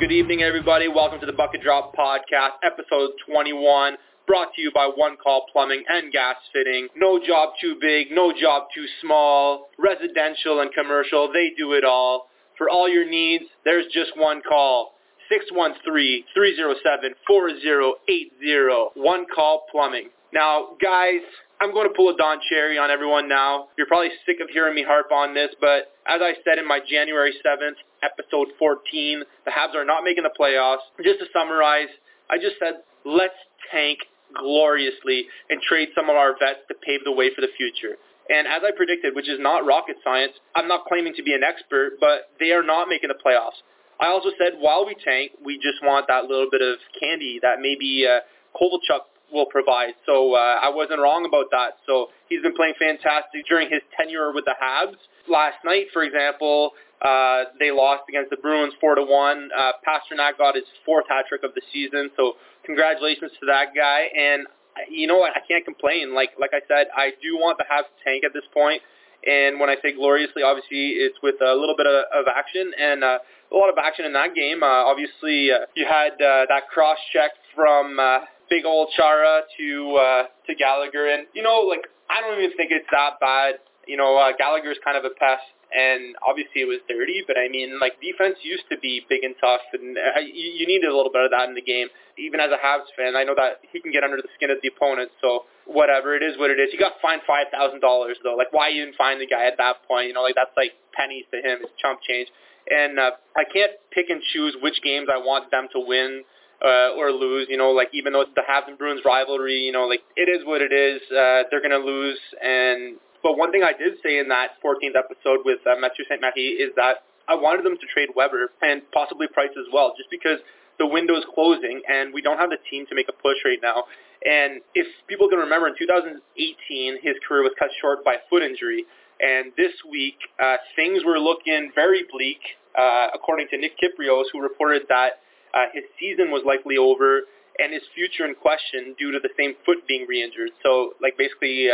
Good evening, everybody. Welcome to the Bucket Drop Podcast, episode 21, brought to you by One Call Plumbing and Gas Fitting. No job too big, no job too small, residential and commercial, they do it all. For all your needs, there's just one call, 613-307-4080, One Call Plumbing. Now, guys, I'm going to pull a Don Cherry on everyone now. You're probably sick of hearing me harp on this, but as I said in my January 7th, episode 14, the Habs are not making the playoffs. Just to summarize, I just said, let's tank gloriously and trade some of our vets to pave the way for the future. And as I predicted, which is not rocket science, I'm not claiming to be an expert, but they are not making the playoffs. I also said, while we tank, we just want that little bit of candy that maybe Kovalchuk will provide. So I wasn't wrong about that. So he's been playing fantastic during his tenure with the Habs. Last night, for example, they lost against the Bruins 4-1. Pastrnak got his fourth hat trick of the season. So congratulations to that guy. And you know what? I can't complain. Like I said, I do want the Habs to tank at this point. And when I say gloriously, obviously it's with a little bit of action and a lot of action in that game. Obviously, you had that cross check from big old Chara to Gallagher, and you know, like, I don't even think it's that bad. You know, Gallagher's kind of a pest, and obviously it was dirty, but I mean, like, defense used to be big and tough, and you needed a little bit of that in the game. Even as a Habs fan, I know that he can get under the skin of the opponent, so whatever, it is what it is. He got fined $5,000, though. Like, why even fine the guy at that point? You know, like, that's like pennies to him. It's chump change. And I can't pick and choose which games I want them to win or lose, you know, like, even though it's the Habs and Bruins rivalry, you know, like, it is what it is. They're going to lose, and... But one thing I did say in that 14th episode with Mathieu Saint-Marie is that I wanted them to trade Weber and possibly Price as well, just because the window is closing and we don't have the team to make a push right now. And if people can remember, in 2018, his career was cut short by a foot injury. And this week, things were looking very bleak, according to Nick Kiprios, who reported that his season was likely over and his future in question due to the same foot being re-injured. So, like, basically...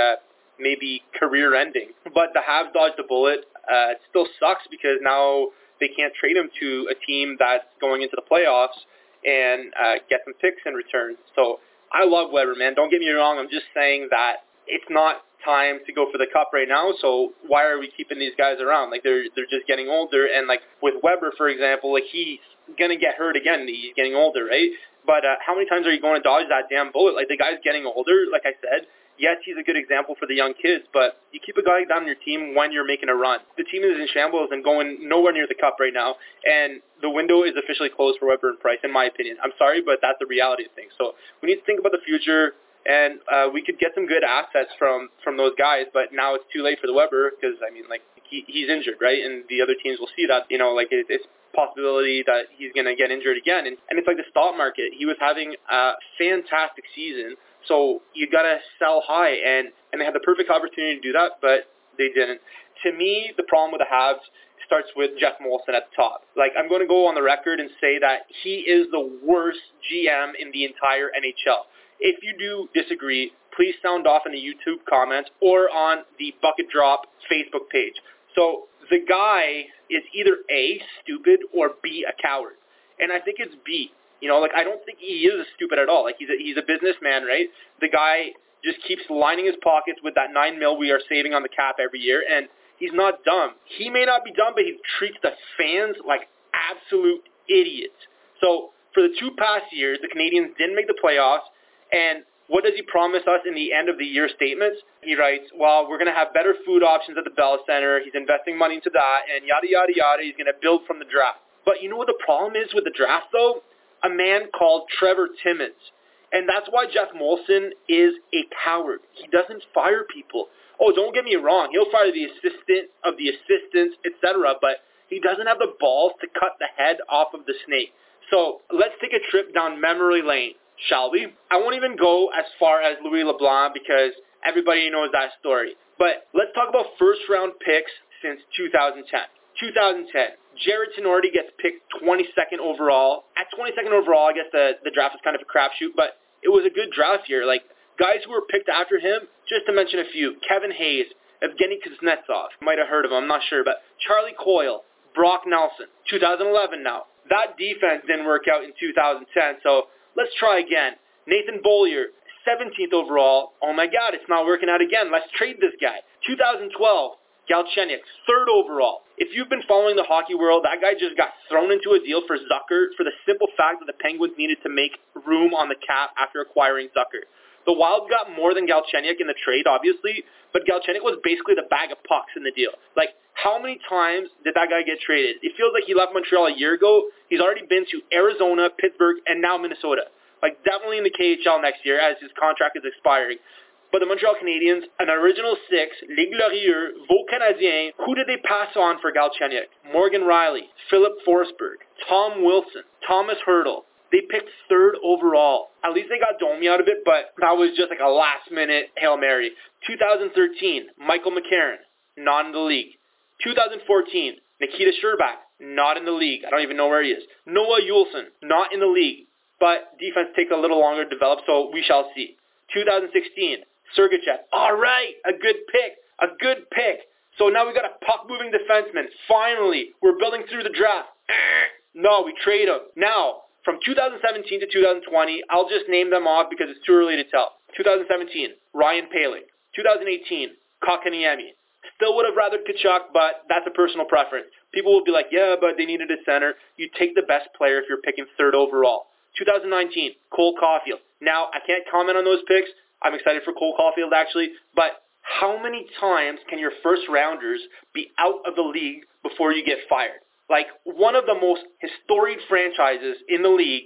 maybe career-ending. But the Habs dodged a bullet. It still sucks because now they can't trade him to a team that's going into the playoffs and get some picks in return. So I love Weber, man. Don't get me wrong. I'm just saying that it's not time to go for the cup right now, so why are we keeping these guys around? Like, they're just getting older, and like with Weber, for example, like, he's going to get hurt again. He's getting older, right? But how many times are you going to dodge that damn bullet? Like, the guy's getting older, like I said. Yes, he's a good example for the young kids, but you keep a guy down on your team when you're making a run. The team is in shambles and going nowhere near the cup right now, and the window is officially closed for Weber and Price, in my opinion. I'm sorry, but that's the reality of things. So we need to think about the future, and we could get some good assets from those guys, but now it's too late for the Weber because, I mean, like, he's injured, right? And the other teams will see that, you know, like, it's possibility that he's going to get injured again. And it's like the stock market. He was having a fantastic season, so you got to sell high, and they had the perfect opportunity to do that, but they didn't. To me, the problem with the Habs starts with Jeff Molson at the top. Like, I'm going to go on the record and say that he is the worst GM in the entire NHL. If you do disagree, please sound off in the YouTube comments or on the Bucket Drop Facebook page. So the guy is either A, stupid, or B, a coward. And I think it's B. You know, like, I don't think he is stupid at all. Like, he's a businessman, right? The guy just keeps lining his pockets with that $9 million we are saving on the cap every year, and he's not dumb. He may not be dumb, but he treats the fans like absolute idiots. So for the two past years, the Canadiens didn't make the playoffs, and what does he promise us in the end-of-the-year statements? He writes, well, we're going to have better food options at the Bell Center. He's investing money into that, and yada, yada, yada. He's going to build from the draft. But you know what the problem is with the draft, though? A man called Trevor Timmons. And that's why Jeff Molson is a coward. He doesn't fire people. Oh, don't get me wrong. He'll fire the assistant of the assistants, etc., but he doesn't have the balls to cut the head off of the snake. So let's take a trip down memory lane, shall we? I won't even go as far as Louis LeBlanc because everybody knows that story. But let's talk about first-round picks since 2010. 2010, Jared Tenorti gets picked 22nd overall. At 22nd overall, I guess the draft was kind of a crapshoot, but it was a good draft year. Like, guys who were picked after him, just to mention a few, Kevin Hayes, Evgeny Kuznetsov, might have heard of him, I'm not sure, but Charlie Coyle, Brock Nelson. 2011 now. That defense didn't work out in 2010, so let's try again. Nathan Bollier, 17th overall. Oh my God, it's not working out again. Let's trade this guy. 2012, Galchenyuk, 3rd overall. If you've been following the hockey world, that guy just got thrown into a deal for Zucker for the simple fact that the Penguins needed to make room on the cap after acquiring Zucker. The Wild got more than Galchenyuk in the trade, obviously, but Galchenyuk was basically the bag of pucks in the deal. Like, how many times did that guy get traded? It feels like he left Montreal a year ago. He's already been to Arizona, Pittsburgh, and now Minnesota. Like, definitely in the KHL next year as his contract is expiring. But the Montreal Canadiens, an original six, Les Glorieux, Vaux Canadiens, who did they pass on for Galchenyuk? Morgan Riley, Philip Forsberg, Tom Wilson, Thomas Hertel. They picked 3rd overall. At least they got Domi out of it, but that was just like a last-minute Hail Mary. 2013, Michael McCarron, not in the league. 2014, Nikita Sherbak, not in the league. I don't even know where he is. Noah Juleson, not in the league, but defense takes a little longer to develop, so we shall see. 2016, Sergachev. All right, a good pick. So now we got a puck-moving defenseman. Finally, we're building through the draft. No, we trade him. Now, from 2017 to 2020, I'll just name them off because it's too early to tell. 2017, Ryan Poehling. 2018, Kotkaniemi. Still would have rathered Tkachuk, but that's a personal preference. People will be like, yeah, but they needed a center. You take the best player if you're picking 3rd overall. 2019, Cole Caulfield. Now, I can't comment on those picks. I'm excited for Cole Caulfield, actually. But how many times can your first-rounders be out of the league before you get fired? Like, one of the most historic franchises in the league,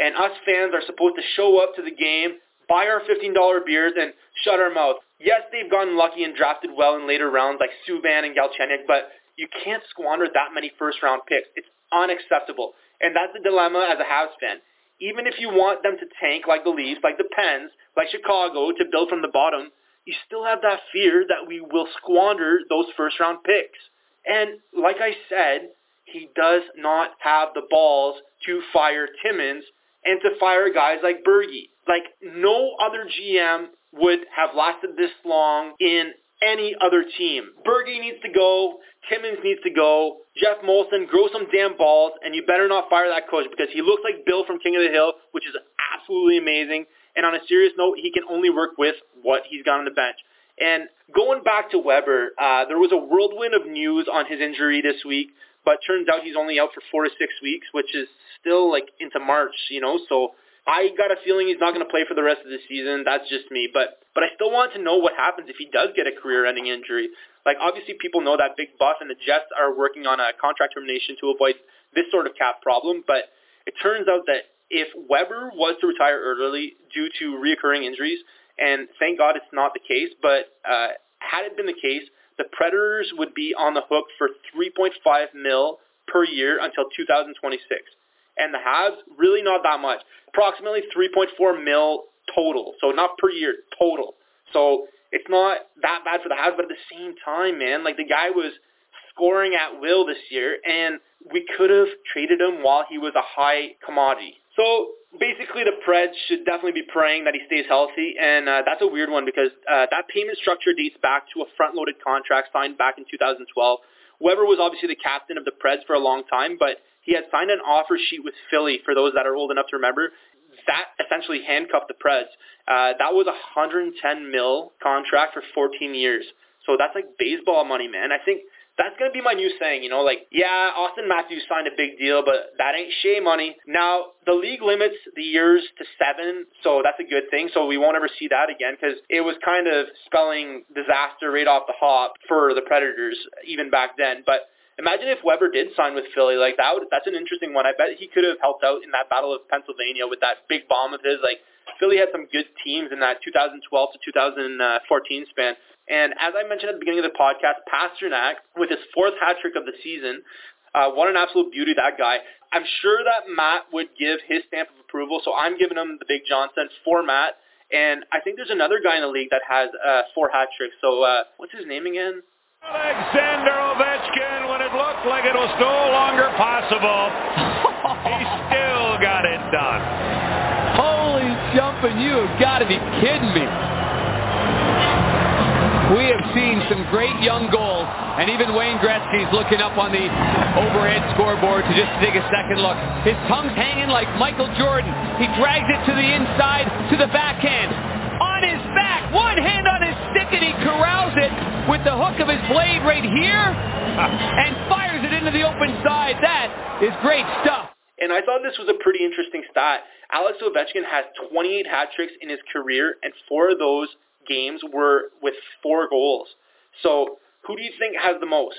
and us fans are supposed to show up to the game, buy our $15 beers, and shut our mouth. Yes, they've gotten lucky and drafted well in later rounds like Subban and Galchenyuk, but you can't squander that many first-round picks. It's unacceptable. And that's the dilemma as a Habs fan. Even if you want them to tank like the Leafs, like the Pens, like Chicago, to build from the bottom, you still have that fear that we will squander those first-round picks. And like I said, he does not have the balls to fire Timmons and to fire guys like Bergie. Like, no other GM would have lasted this long in any other team. Bergie needs to go. Timmons needs to go. Jeff Molson, grow some damn balls, and you better not fire that coach because he looks like Bill from King of the Hill, which is absolutely amazing. And on a serious note, he can only work with what he's got on the bench. And going back to Weber, there was a whirlwind of news on his injury this week, but turns out he's only out for 4 to 6 weeks, which is still like into March, you know, so I got a feeling he's not going to play for the rest of the season. That's just me, but I still want to know what happens if he does get a career-ending injury. Like, obviously people know that Big Buff and the Jets are working on a contract termination to avoid this sort of cap problem, but it turns out that if Weber was to retire early due to reoccurring injuries, and thank God it's not the case, but had it been the case, the Predators would be on the hook for $3.5 million per year until 2026. And the Habs, really not that much. Approximately $3.4 million total. So not per year, total. So it's not that bad for the Habs, but at the same time, man, like, the guy was scoring at will this year, and we could have traded him while he was a high commodity. So basically, the Preds should definitely be praying that he stays healthy, and that's a weird one because that payment structure dates back to a front-loaded contract signed back in 2012. Weber was obviously the captain of the Preds for a long time, but he had signed an offer sheet with Philly, for those that are old enough to remember. That essentially handcuffed the Preds. That was a $110 million contract for 14 years. So that's like baseball money, man. I think that's going to be my new saying, you know, like, yeah, Austin Matthews signed a big deal, but that ain't Shea money. Now, the league limits the years to 7, so that's a good thing. So we won't ever see that again because it was kind of spelling disaster right off the hop for the Predators even back then. But imagine if Weber did sign with Philly. Like, that's an interesting one. I bet he could have helped out in that Battle of Pennsylvania with that big bomb of his. Like, Philly had some good teams in that 2012 to 2014 span. And as I mentioned at the beginning of the podcast, Pastrnak, with his 4th hat trick of the season, what an absolute beauty, that guy. I'm sure that Matt would give his stamp of approval, so I'm giving him the Big Johnson for Matt. And I think there's another guy in the league that has 4 hat tricks. So what's his name again? Alexander Ovechkin, when it looked like it was no longer possible, he still got it done. Holy jumping, you have got to be kidding me. We have seen some great young goals, and even Wayne Gretzky's looking up on the overhead scoreboard to just take a second look. His tongue's hanging like Michael Jordan. He drags it to the inside, to the backhand. On his back, one hand on his stick, and he corrals it with the hook of his blade right here and fires it into the open side. That is great stuff. And I thought this was a pretty interesting stat. Alex Ovechkin has 28 hat tricks in his career, and 4 of those games were with 4 goals. So who do you think has the most?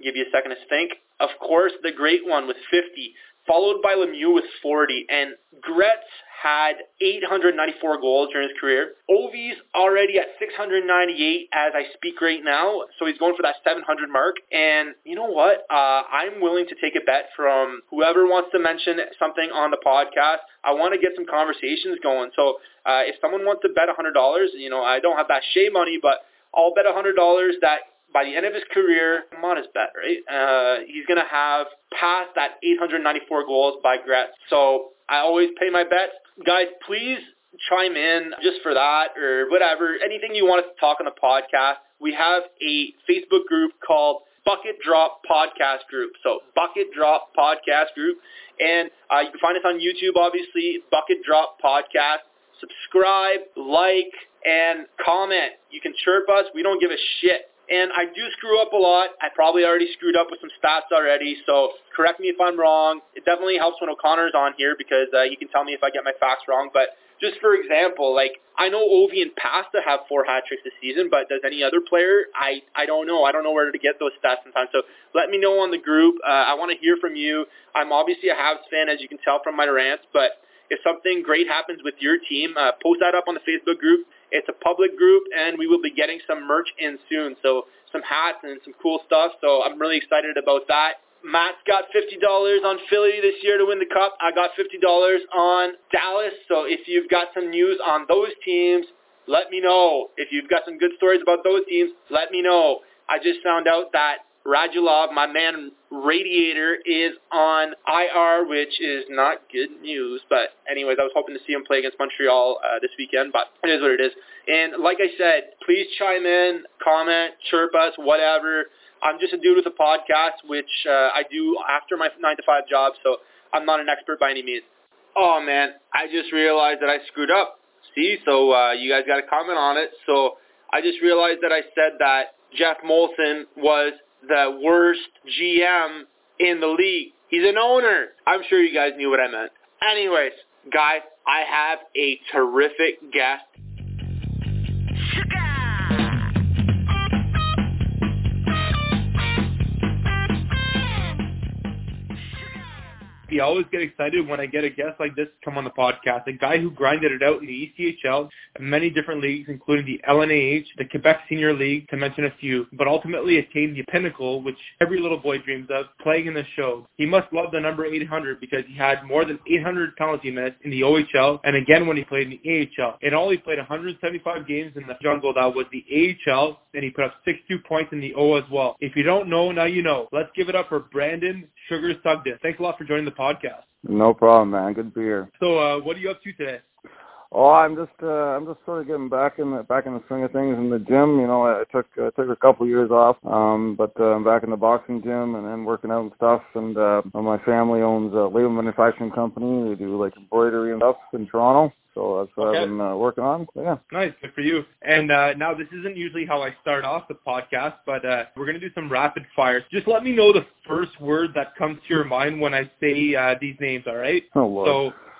I'll give you a second to think. Of course, the great one with 50, followed by Lemieux with 40. And Gretz had 894 goals during his career. Ovi's already at 698 as I speak right now, so he's going for that 700 mark. And you know what? I'm willing to take a bet from whoever wants to mention something on the podcast. I want to get some conversations going. So if someone wants to bet $100, you know, I don't have that Shea money, but I'll bet $100 that by the end of his career, modest bet, right? He's going to have passed that 894 goals by Gretz. So I always pay my bets. Guys, please chime in just for that or whatever. Anything you want us to talk on the podcast. We have a Facebook group called Bucket Drop Podcast Group. So Bucket Drop Podcast Group. And you can find us on YouTube, obviously, Bucket Drop Podcast. Subscribe, like, and comment. You can chirp us. We don't give a shit. And I do screw up a lot. I probably already screwed up with some stats already, so correct me if I'm wrong. It definitely helps when O'Connor's on here because he can tell me if I get my facts wrong. But just for example, like I know Ovi and Pasta have 4 hat tricks this season, but does any other player? I don't know. I don't know where to get those stats sometimes. So let me know on the group. I want to hear from you. I'm obviously a Habs fan, as you can tell from my rants, but if something great happens with your team, post that up on the Facebook group. It's a public group, and we will be getting some merch in soon, so some hats and some cool stuff, so I'm really excited about that. Matt's got $50 on Philly this year to win the Cup. I got $50 on Dallas, so if you've got some news on those teams, let me know. If you've got some good stories about those teams, let me know. I just found out that Radulov, my man Radiator, is on IR, which is not good news. But anyways, I was hoping to see him play against Montreal this weekend, but it is what it is. And like I said, please chime in, comment, chirp us, whatever. I'm just a dude with a podcast, which I do after my 9-to-5 job, so I'm not an expert by any means. Oh, man, I just realized that I screwed up. See, so you guys got to comment on it. So I just realized that I said that Jeff Molson was the worst GM in the league. He's an owner. I'm sure you guys knew what I meant. Anyways, guys, I have a terrific guest. Sugar. I always get excited when I get a guest like this come on the podcast, a guy who grinded it out in the ECHL and many different leagues, including the LNAH, the Quebec Senior League, to mention a few, but ultimately attained the pinnacle, which every little boy dreams of, playing in the show. He must love the number 800 because he had more than 800 penalty minutes in the OHL and again when he played in the AHL. In all, he played 175 games in the jungle that was the AHL, and he put up 62 points in the O as well. If you don't know, now you know. Let's give it up for Brandon Sugar Sugden. Thanks a lot for joining the podcast. No problem, man. Good to be here. So, what are you up to today? Oh, I'm just sort of getting back in the swing of things in the gym. You know, I took a couple years off, but I'm back in the boxing gym and then working out and stuff. And my family owns a label manufacturing company. They do like embroidery and stuff in Toronto. So that's what I've been working on. So, yeah. Nice. Good for you. And now this isn't usually how I start off the podcast, but we're going to do some rapid fire. Just let me know the first word that comes to your mind when I say these names, all right? Oh, Lord.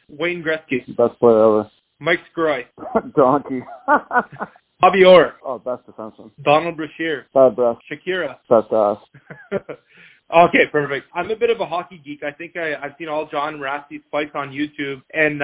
So, Wayne Gretzky. Best player ever. Mike Scroy. Donkey. Bobby Orr. Oh, best defenseman. Donald Brashear. Bad breath. Shakira. Best ass. Okay, perfect. I'm a bit of a hockey geek. I think I've seen all John Rassi's fights on YouTube, and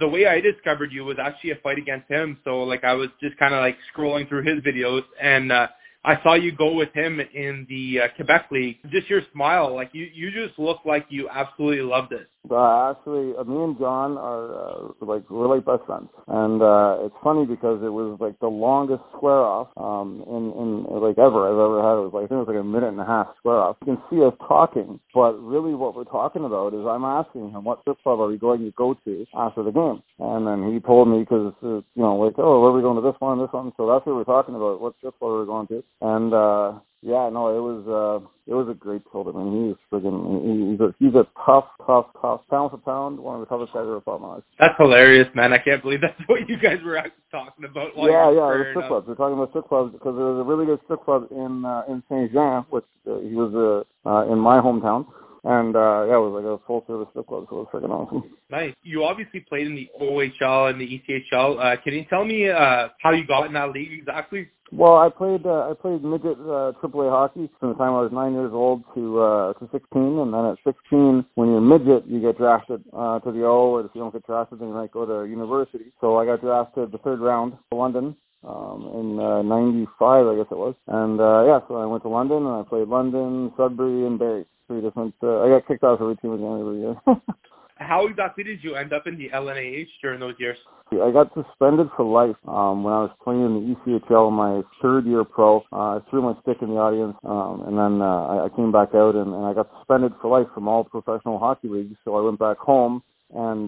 the way I discovered you was actually a fight against him. So like I was just kind of like scrolling through his videos, and I saw you go with him in the Quebec League. Just your smile, like you just looked like you absolutely loved it. Actually, me and John are, we're like best friends. And it's funny because it was, like, the longest square-off ever I've ever had. It was, like, I think it was, like, a minute and a half square-off. You can see us talking, but really what we're talking about is I'm asking him, what strip club are we going to go to after the game? And then he told me because, where are we going to this one, this one? So that's what we're talking about, what strip club are we going to? And, it was a great shoulder. I mean, he's a tough, pound for pound, one of the toughest guys I've ever fought in my life. That's hilarious, man. I can't believe that's what you guys were talking about. The strip clubs. We're talking about strip clubs because there was a really good strip club in Saint-Jean, which he was in my hometown. And, it was like a full-service strip club, so it was freaking awesome. Nice. You obviously played in the OHL and the ECHL. Can you tell me how you got in that league exactly? Well, I played midget AAA hockey from the time I was 9 years old to 16, and then at 16, when you're midget, you get drafted to the O, and if you don't get drafted, then you might go to university. So I got drafted the third round to London in 95, I guess it was. And, so I went to London, and I played London, Sudbury, and Bergie. Three different. I got kicked off every team again every year. How exactly did you end up in the LNAH during those years? I got suspended for life when I was playing in the ECHL my third year pro. I threw my stick in the audience, and then I came back out, and I got suspended for life from all professional hockey leagues, so I went back home. And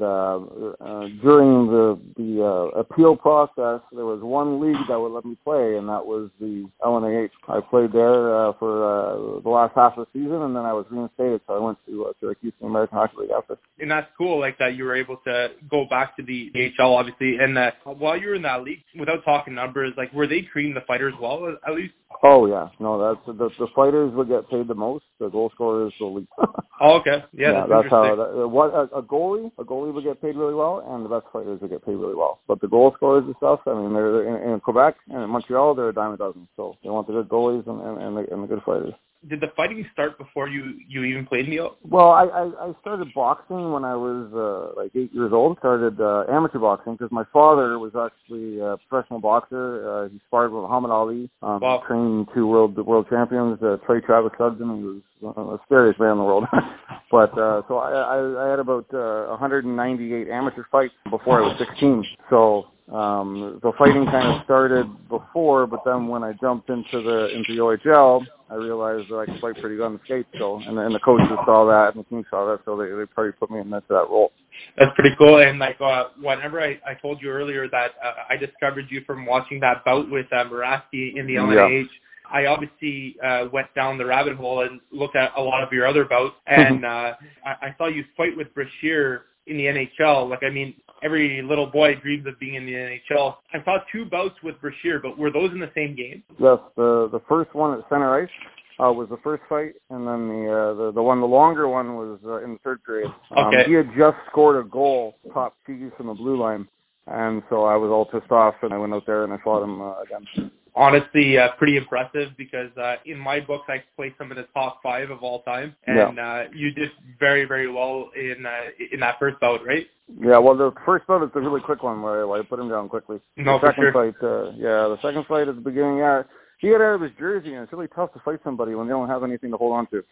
during the appeal process, there was one league that would let me play, and that was the LNAH. I played there for the last half of the season, and then I was reinstated, so I went to Syracuse and American Hockey League after. And that's cool, like that you were able to go back to the AHL, obviously. And while you were in that league, without talking numbers, like were they treating the fighters well, at least? Oh, yeah. No, that's the fighters would get paid the most. The goal scorers will leave. Oh, okay. Yeah, that's how. A goalie would get paid really well, and the best fighters would get paid really well. But the goal scorers and stuff, I mean, they're in Quebec and in Montreal, they're a dime a dozen. So they want the good goalies and the good fighters. Did the fighting start before you even played in the O? Well, I started boxing when I was 8 years old. Started amateur boxing because my father was actually a professional boxer. He sparred with Muhammad Ali. Wow. Trained two world champions, Travis Sugden. He was the scariest man in the world. But so I had about 198 amateur fights before I was 16. So. The fighting kind of started before, but then when I jumped into the OHL, I realized that I could fight pretty good on the skates. So, and the coaches saw that, and the team saw that, so they probably put me into that role. That's pretty cool. And whenever I told you earlier that I discovered you from watching that bout with Muraski in the LNAH. Yeah. I obviously went down the rabbit hole and looked at a lot of your other bouts, and I saw you fight with Brashear in the NHL. Like, I mean, every little boy dreams of being in the NHL. I saw two bouts with Brashear, but were those in the same game? Yes, the first one at center ice was the first fight, and then the longer one was in the third period. Okay. He had just scored a goal, top cheese from the blue line, and so I was all pissed off, and I went out there and I fought him again. Honestly, pretty impressive because in my books, I play some of the top five of all time. And you did very, very well in that first bout, right? Yeah, well, the first bout is a really quick one where I put him down quickly. No, for sure. The second fight at the beginning, he got out of his jersey, and it's really tough to fight somebody when they don't have anything to hold on to.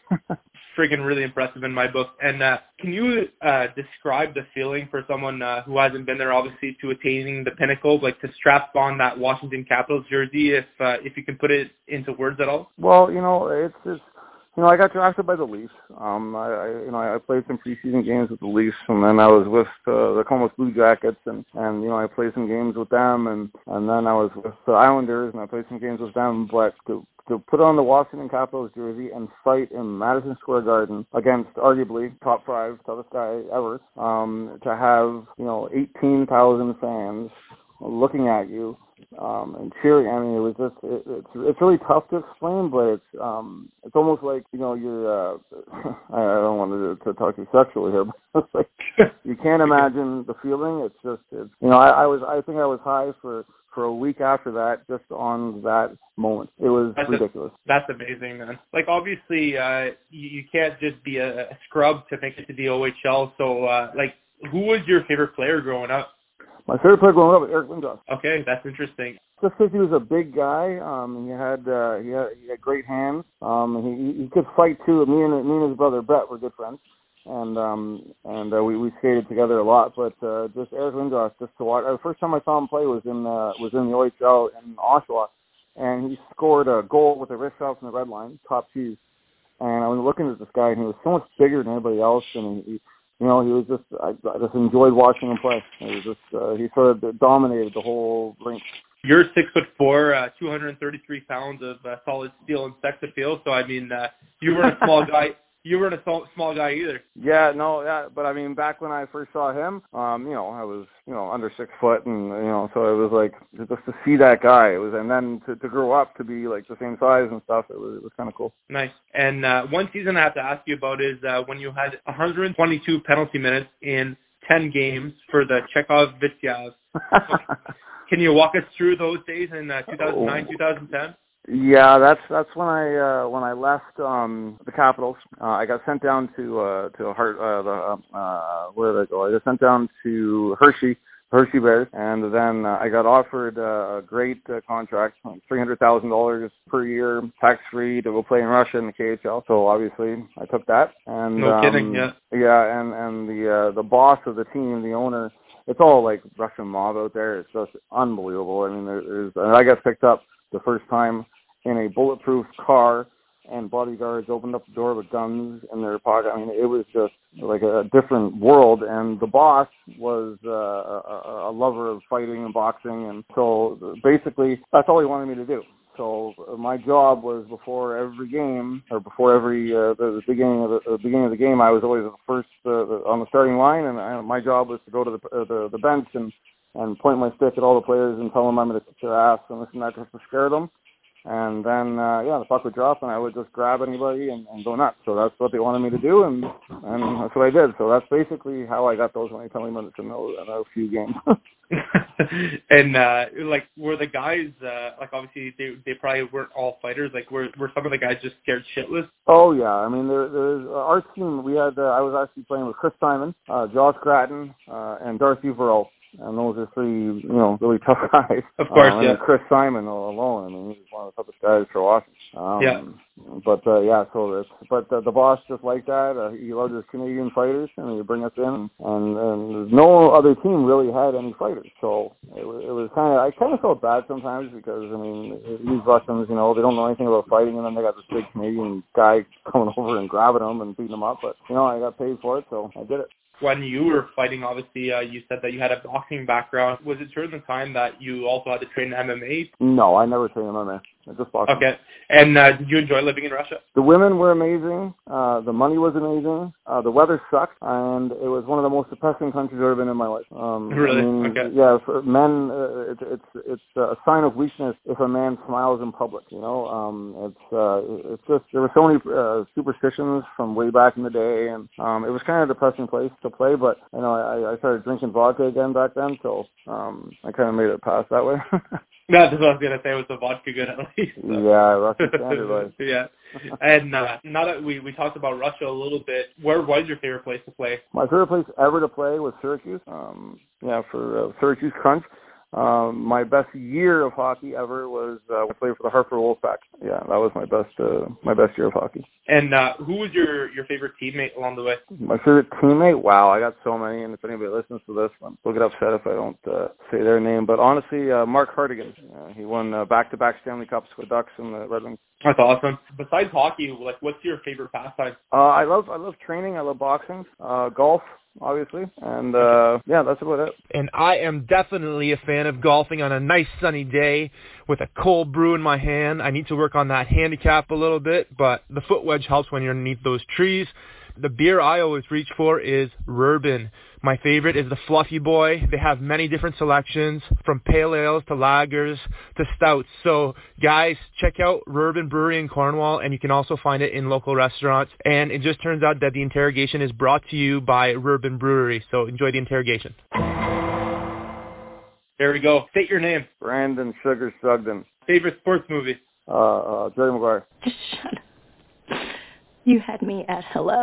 Freaking really impressive in my book. And can you describe the feeling for someone who hasn't been there, obviously, to attaining the pinnacle, like to strap on that Washington Capitals jersey, if you can put it into words at all? Well, I got drafted by the Leafs. I played some preseason games with the Leafs, and then I was with the Columbus Blue Jackets, and I played some games with them, and then I was with the Islanders, and I played some games with them. But to put on the Washington Capitals jersey and fight in Madison Square Garden against arguably top five, toughest guy ever, to have 18,000 fans looking at you and cheering. I mean, it was just it's really tough to explain, but it's almost like you're I don't want to talk to you sexually here, but it's like you can't imagine the feeling. It's just I think I was high for a week after that, just on that moment. It was ridiculous. That's amazing, man. Like, obviously, you can't just be a scrub to make it to the OHL. So, who was your favorite player growing up? My favorite player growing up was Eric Lindros. Okay, that's interesting. Just because he was a big guy, he had great hands. He could fight too. Me and his brother Brett were good friends, and we skated together a lot. But just Eric Lindros, just to watch. The first time I saw him play was in the OHL in Oshawa, and he scored a goal with a wrist shot from the red line, top cheese. And I was looking at this guy, and he was so much bigger than anybody else, and I just enjoyed watching him play. It was just he sort of dominated the whole rink. You're 6'4", 233 pounds of solid steel and sex appeal. So I mean, you weren't a small guy. You weren't a small guy either. Yeah, but I mean, back when I first saw him, I was under 6 foot, and so it was like just to see that guy. It was, and then to grow up to be like the same size and stuff. It was kind of cool. Nice. And one season I have to ask you about is when you had 122 penalty minutes in 10 games for the Chekhov Vityaz. Can you walk us through those days in 2009, 2010? Yeah, that's when I left the Capitals. I got sent down I got sent down to Hershey Bears, and then I got offered a great contract, like $300,000 per year, tax-free, to go play in Russia in the KHL. So obviously, I took that. And no kidding, yeah. Yeah, and the boss of the team, the owner. It's all like Russian mob out there. It's just unbelievable. I mean, and I got picked up the first time in a bulletproof car, and bodyguards opened up the door with guns in their pocket. I mean, it was just like a different world. And the boss was a lover of fighting and boxing, and so basically that's all he wanted me to do. So my job was before every game, I was always the first on the starting line, and my job was to go to the bench and point my stick at all the players and tell them I'm going to kick their ass and this and that just to scare them. And then, the puck would drop, and I would just grab anybody and go nuts. So that's what they wanted me to do, and that's what I did. So that's basically how I got those 20 minutes in a few games. And, were the guys, obviously they probably weren't all fighters. Like, were some of the guys just scared shitless? Oh, yeah. I mean, there's our team, we had, I was actually playing with Chris Simon, Josh Gratton, and Darcy Verrell. And those are three, really tough guys. Of course, yeah. Chris Simon alone, I mean, he's one of the toughest guys for Washington. The boss just liked that. He loved his Canadian fighters, and he'd bring us in. And no other team really had any fighters, so it was kind of. I kind of felt bad sometimes because I mean, these Russians, they don't know anything about fighting, and then they got this big Canadian guy coming over and grabbing them and beating them up. But I got paid for it, so I did it. When you were fighting, obviously, you said that you had a boxing background. Was it during the time that you also had to train MMA? No, I never trained MMA. I just boxing. Okay. And did you enjoy living in Russia? The women were amazing. The money was amazing. The weather sucked. And it was one of the most depressing countries I've ever been in my life. Really? I mean, okay. Yeah, for men, it's a sign of weakness if a man smiles in public, It's just, there were so many superstitions from way back in the day. And it was kind of a depressing place to play. But, I started drinking vodka again back then. So I kind of made it past that way. No, that's what I was going to say. Was the vodka good at least? So. Yeah, Russian standard, right? Yeah. And now that we talked about Russia a little bit, where was your favorite place to play? My favorite place ever to play was Syracuse. For Syracuse Crunch. My best year of hockey ever was when I played for the Hartford Wolfpack. Yeah, that was my best year of hockey. And who was your favorite teammate along the way? My favorite teammate? Wow, I got so many. And if anybody listens to this, we'll get upset if I don't say their name. But honestly, Mark Hartigan. He won back-to-back Stanley Cups with Ducks and the Red Wings. That's awesome. Besides hockey, what's your favorite pastime? I love training. I love boxing. Golf. Obviously, and that's about it. And I am definitely a fan of golfing on a nice sunny day with a cold brew in my hand. I need to work on that handicap a little bit, but the foot wedge helps when you're underneath those trees. The beer I always reach for is Rurban. My favorite is the Fluffy Boy. They have many different selections, from pale ales to lagers to stouts. So, guys, check out Rurban Brewery in Cornwall, and you can also find it in local restaurants. And it just turns out that the interrogation is brought to you by Rurban Brewery. So enjoy the interrogation. There we go. State your name. Brandon Sugar Sugden. Favorite sports movie? Jerry Maguire. Shut up. You had me at hello.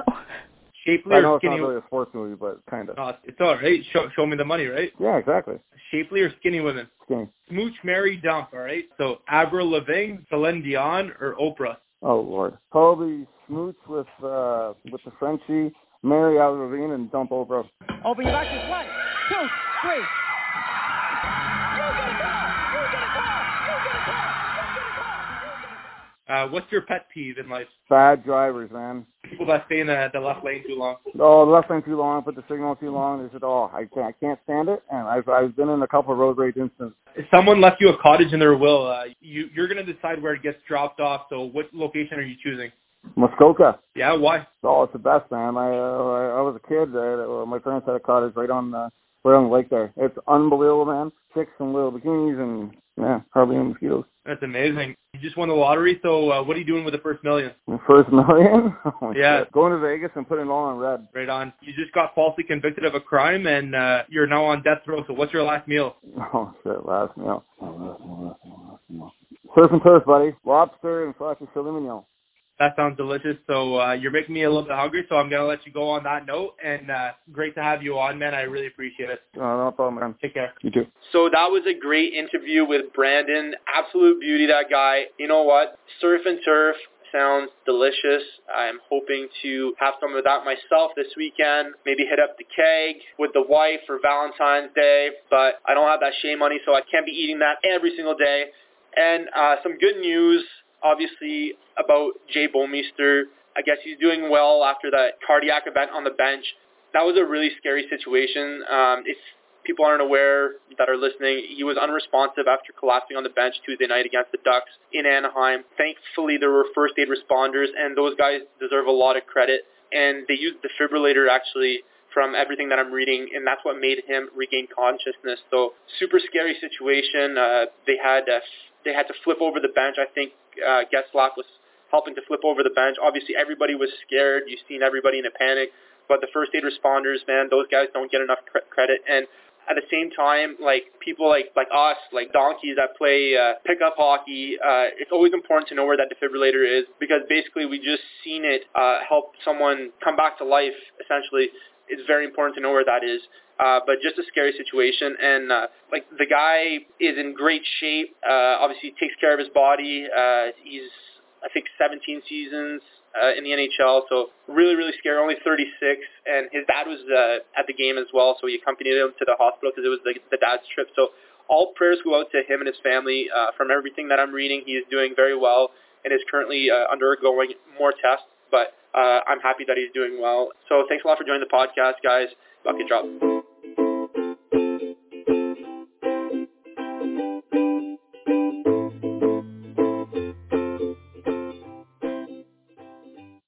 Shapely or skinny? I know it's not really a sports movie, but kind of. It's all right. Show me the money, right? Yeah, exactly. Shapely or skinny women? Skinny. Smooch, marry, dump, all right? So Avril Lavigne, Celine Dion, or Oprah? Oh, Lord. Probably smooch with the Frenchie Mary out of the ravine and dump over us. Open your boxes. 1, 2, 3. What's your pet peeve in life? Bad drivers, man. People that stay in the left lane too long. Oh, the left lane too long, put the signal too long. They said, oh, I can't stand it. And I've been in a couple of road rage incidents. If someone left you a cottage in their will, you're going to decide where it gets dropped off. So what location are you choosing? Muskoka. Yeah, why? Oh, it's the best, man. I was a kid. My parents had a cottage right on the lake there. It's unbelievable, man. Chicks and little bikinis and, yeah, hardly any mosquitoes. That's amazing. You just won the lottery, so what are you doing with the first million? The first million? Oh, yeah. Shit. Going to Vegas and putting it all on red. Right on. You just got falsely convicted of a crime, and you're now on death row, so what's your last meal? Oh, shit, last meal. Surf and turf, buddy. Lobster and flashy filet mignon. That sounds delicious. So you're making me a little bit hungry, so I'm going to let you go on that note. And great to have you on, man. I really appreciate it. No problem, man. Take care. You too. So that was a great interview with Brandon. Absolute beauty, that guy. You know what? Surf and turf sounds delicious. I'm hoping to have some of that myself this weekend. Maybe hit up the keg with the wife for Valentine's Day. But I don't have that shea money, so I can't be eating that every single day. And some good news, obviously, about Jay Bomeister. I guess he's doing well after that cardiac event on the bench. That was a really scary situation. If people aren't aware that are listening, he was unresponsive after collapsing on the bench Tuesday night against the Ducks in Anaheim. Thankfully, there were first aid responders, and those guys deserve a lot of credit. And they used defibrillator, actually, from everything that I'm reading, and that's what made him regain consciousness. So, super scary situation. They had to flip over the bench. I think Getzlaf was helping to flip over the bench. Obviously, everybody was scared. You've seen everybody in a panic. But the first aid responders, man, those guys don't get enough credit. And at the same time, like people like us, like donkeys that play pickup hockey, it's always important to know where that defibrillator is, because basically we just seen it help someone come back to life, essentially. It's very important to know where that is. But just a scary situation. And, like, the guy is in great shape. Obviously, takes care of his body. He's, I think, 17 seasons in the NHL. So really, really scary. Only 36. And his dad was at the game as well. So he accompanied him to the hospital because it was the dad's trip. So all prayers go out to him and his family. From everything that I'm reading, he is doing very well and is currently undergoing more tests. But I'm happy that he's doing well. So thanks a lot for joining the podcast, guys. Bucket Drop.